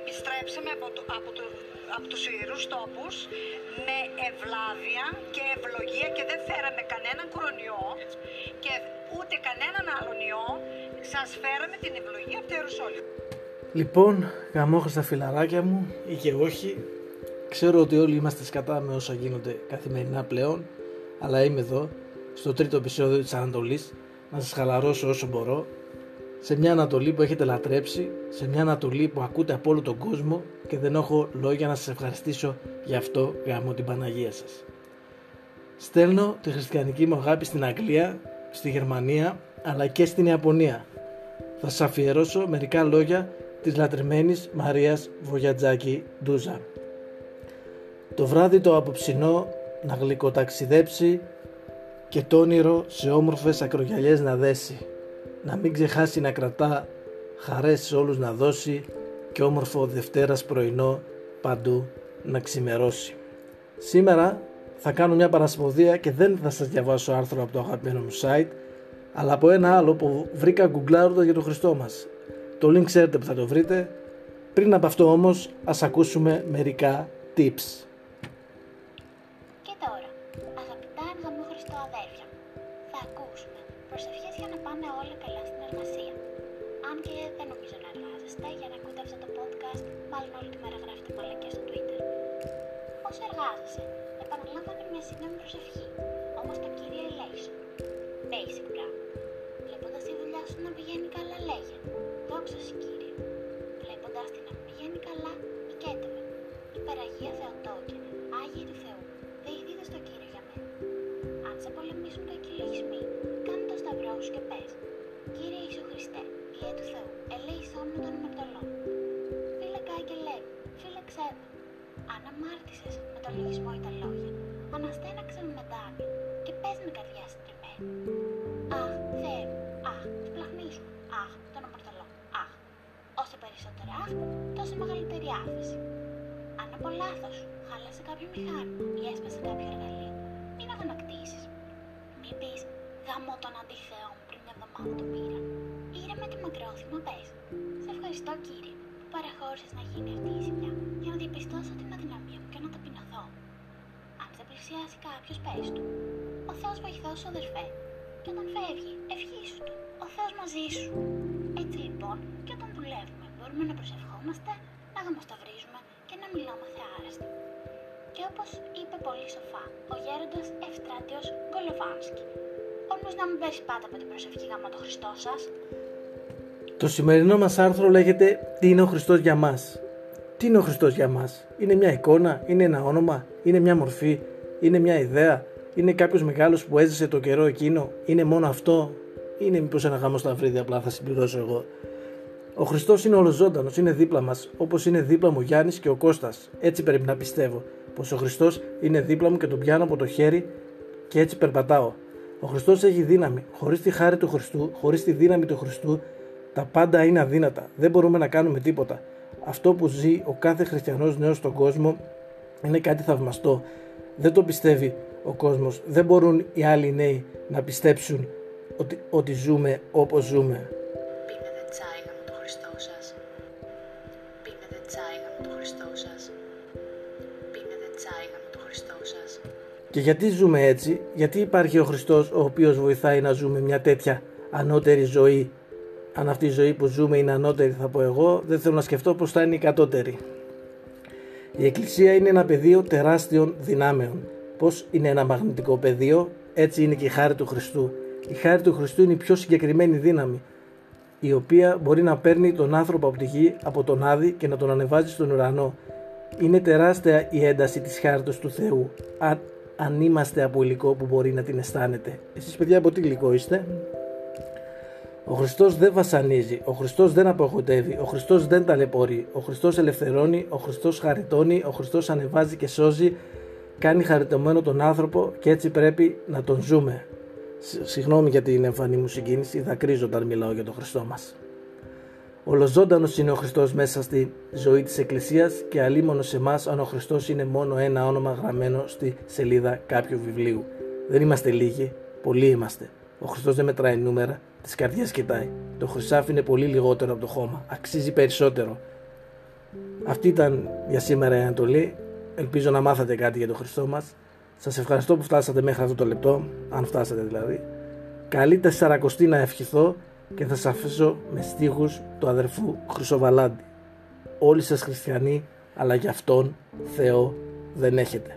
Επιστρέψαμε από τους ιερούς τόπους με ευλάβεια και ευλογία και δεν φέραμε κανέναν κορονοϊό και ούτε κανέναν άλλον ιό. Σας φέραμε την ευλογία από το Ιερουσόλυμα. Λοιπόν, γαμόχριστα φιλαράκια μου ή και όχι, ξέρω ότι όλοι είμαστε σκατά με όσα γίνονται καθημερινά πλέον, αλλά είμαι εδώ, στο τρίτο επεισόδιο της Ανατολής, να σας χαλαρώσω όσο μπορώ, σε μια Ανατολή που έχετε λατρέψει, σε μια Ανατολή που ακούτε από όλο τον κόσμο και δεν έχω λόγια να σας ευχαριστήσω γι' αυτό, γαμώ την Παναγία σας. Στέλνω τη χριστιανική μου αγάπη στην Αγγλία, στη Γερμανία, αλλά και στην Ιαπωνία. Θα σας αφιερώσω μερικά λόγια της λατρεμένης Μαρίας Βογιατζάκη Ντούζα. Το βράδυ το απόψινό να γλυκοταξιδέψει και το όνειρο σε όμορφες ακρογιαλιές να δέσει, να μην ξεχάσει να κρατά, χαρές σε όλους να δώσει και όμορφο Δευτέρας πρωινό παντού να ξημερώσει. Σήμερα θα κάνω μια παρασποδία και δεν θα σας διαβάσω άρθρο από το αγαπημένο μου site, αλλά από ένα άλλο που βρήκα γκουγκλάροντας για τον Χριστό μας. Το link ξέρετε που θα το βρείτε. Πριν από αυτό όμως ας ακούσουμε μερικά tips. Προσευχές για να πάμε όλα καλά στην εργασία. Αν και δεν νομίζω να εργάζεστε, για να ακούτε αυτό το podcast, μάλλον όλη τη μέρα γράφετε μαλακές στο Twitter. Όσο εργάζεσαι, επαναλάβαμε μια σύντομη προσευχή, όμως τα κύρια ελέγχουν. Basic πράγμα. Βλέποντας τη δουλειά σου να πηγαίνει καλά, λέγε «Δόξα σου Κύριε». Βλέποντας τη να πηγαίνει καλά, οικέτευε «Υπεραγία Θεοτόκε, Άγιε του Θεού, διηγείτε στο Κύριο για μένα». Αν σε πολεμήσουν κακυλογισμοί, και πες «Κύριε Ιησού Χριστέ, Υιέ του Θεού, ελέησόν με τον αμαρτωλό. Φύλακα, Άγγελέ, φύλαξέ με». Αν αμάρτησες με τον λογισμό ή τα λόγια, αναστέναξε με μετάνη και πες με καρδιά συντριμένη «Αχ, Θεέ μου, αχ, του πλαχνίσου, αχ, τον αμαρτωλό, αχ». Όσο περισσότερο αχ, τόσο μεγαλύτερη άφεση. Αν από λάθος σου χάλασε κάποιο μηχάνημα ή έσπασε κάποιο εργαλείο, μην αγανακτήσεις. Μην πεις «Γαμώ τον αντιθέο μου, πριν μια εβδομάδα το πήρα». Ήρεμα και μακρόθυμα πες «Σε ευχαριστώ Κύριε που παραχώρησες να γίνει αυτή η ζημιά για να διαπιστώσω την αδυναμία μου και να ταπεινωθώ». Αν σε πλησιάσει κάποιος, πες του «Ο Θεός βοηθός σου αδερφέ, και όταν φεύγει ευχήσου του, ο Θεός μαζί σου». Έτσι λοιπόν και όταν δουλεύουμε μπορούμε να προσευχόμαστε, να γαμοσταυρίζουμε και να μιλόμαστε άραστα. Και όπως είπε πολύ σοφά ο γέροντας Ευστράτιος Γκολοβάνσκι, όμως να μην πέσει πάντα από την προσευχή γαμώ το Χριστό σας. Το σημερινό μας άρθρο λέγεται «Τι είναι ο Χριστός για μας». Τι είναι ο Χριστός για μας? Είναι μια εικόνα, είναι ένα όνομα, είναι μια μορφή, είναι μια ιδέα, είναι κάποιος μεγάλος που έζησε το καιρό εκείνο, είναι μόνο αυτό, είναι μήπως ένα γάμο σταυρίδι? Απλά θα συμπληρώσω εγώ. Ο Χριστός είναι ολοζώντανος, είναι δίπλα μας, όπως είναι δίπλα μου ο Γιάννης και ο Κώστας. Έτσι πρέπει να πιστεύω, πως ο Χριστός είναι δίπλα μου και τον πιάνω από το χέρι και έτσι περπατάω. Ο Χριστός έχει δύναμη. Χωρίς τη χάρη του Χριστού, χωρίς τη δύναμη του Χριστού, τα πάντα είναι αδύνατα. Δεν μπορούμε να κάνουμε τίποτα. Αυτό που ζει ο κάθε χριστιανός νέος στον κόσμο είναι κάτι θαυμαστό. Δεν το πιστεύει ο κόσμος. Δεν μπορούν οι άλλοι νέοι να πιστέψουν ότι ζούμε όπως ζούμε. Πίνετε τσάι γαμώ το Χριστό σας. Πίνετε τσάι γαμώ το Χριστό σας. Πίνετε τσάι γαμώ το Χριστό σας. Και γιατί ζούμε έτσι? Γιατί υπάρχει ο Χριστός, ο οποίος βοηθάει να ζούμε μια τέτοια ανώτερη ζωή? Αν αυτή η ζωή που ζούμε είναι ανώτερη, θα πω εγώ, δεν θέλω να σκεφτώ πως θα είναι η κατώτερη. Η Εκκλησία είναι ένα πεδίο τεράστιων δυνάμεων. Πως είναι ένα μαγνητικό πεδίο, έτσι είναι και η χάρη του Χριστού. Η χάρη του Χριστού είναι η πιο συγκεκριμένη δύναμη, η οποία μπορεί να παίρνει τον άνθρωπο από τη γη, από τον άδη, και να τον ανεβάζει στον ουρανό. Είναι τεράστια η ένταση της χάριτος του Θεού. Αν είμαστε από υλικό που μπορεί να την αισθάνεται. Εσείς παιδιά από τι υλικό είστε? Ο Χριστός δεν βασανίζει, ο Χριστός δεν απογοητεύει, ο Χριστός δεν ταλαιπωρεί, ο Χριστός ελευθερώνει, ο Χριστός χαριτώνει, ο Χριστός ανεβάζει και σώζει, κάνει χαριτωμένο τον άνθρωπο και έτσι πρέπει να τον ζούμε. Συγγνώμη για την εμφανή μου συγκίνηση, δακρύζω όταν μιλάω για τον Χριστό μας. Ολοζώντανος είναι ο Χριστός μέσα στη ζωή της Εκκλησίας και αλίμονο σε εμάς αν ο Χριστός είναι μόνο ένα όνομα γραμμένο στη σελίδα κάποιου βιβλίου. Δεν είμαστε λίγοι, πολλοί είμαστε. Ο Χριστός δεν μετράει νούμερα, της καρδιάς κοιτάει. Το χρυσάφι είναι πολύ λιγότερο από το χώμα. Αξίζει περισσότερο. Αυτή ήταν για σήμερα η Ανατολή. Ελπίζω να μάθατε κάτι για τον Χριστό μας. Σας ευχαριστώ που φτάσατε μέχρι αυτό το λεπτό, αν φτάσατε δηλαδή. Καλή τεσσαρακοστή να ευχηθώ και θα σας αφήσω με στίχους του αδερφού Χρυσοβαλάντη. Όλοι σας χριστιανοί, αλλά γι' αυτόν Θεό δεν έχετε.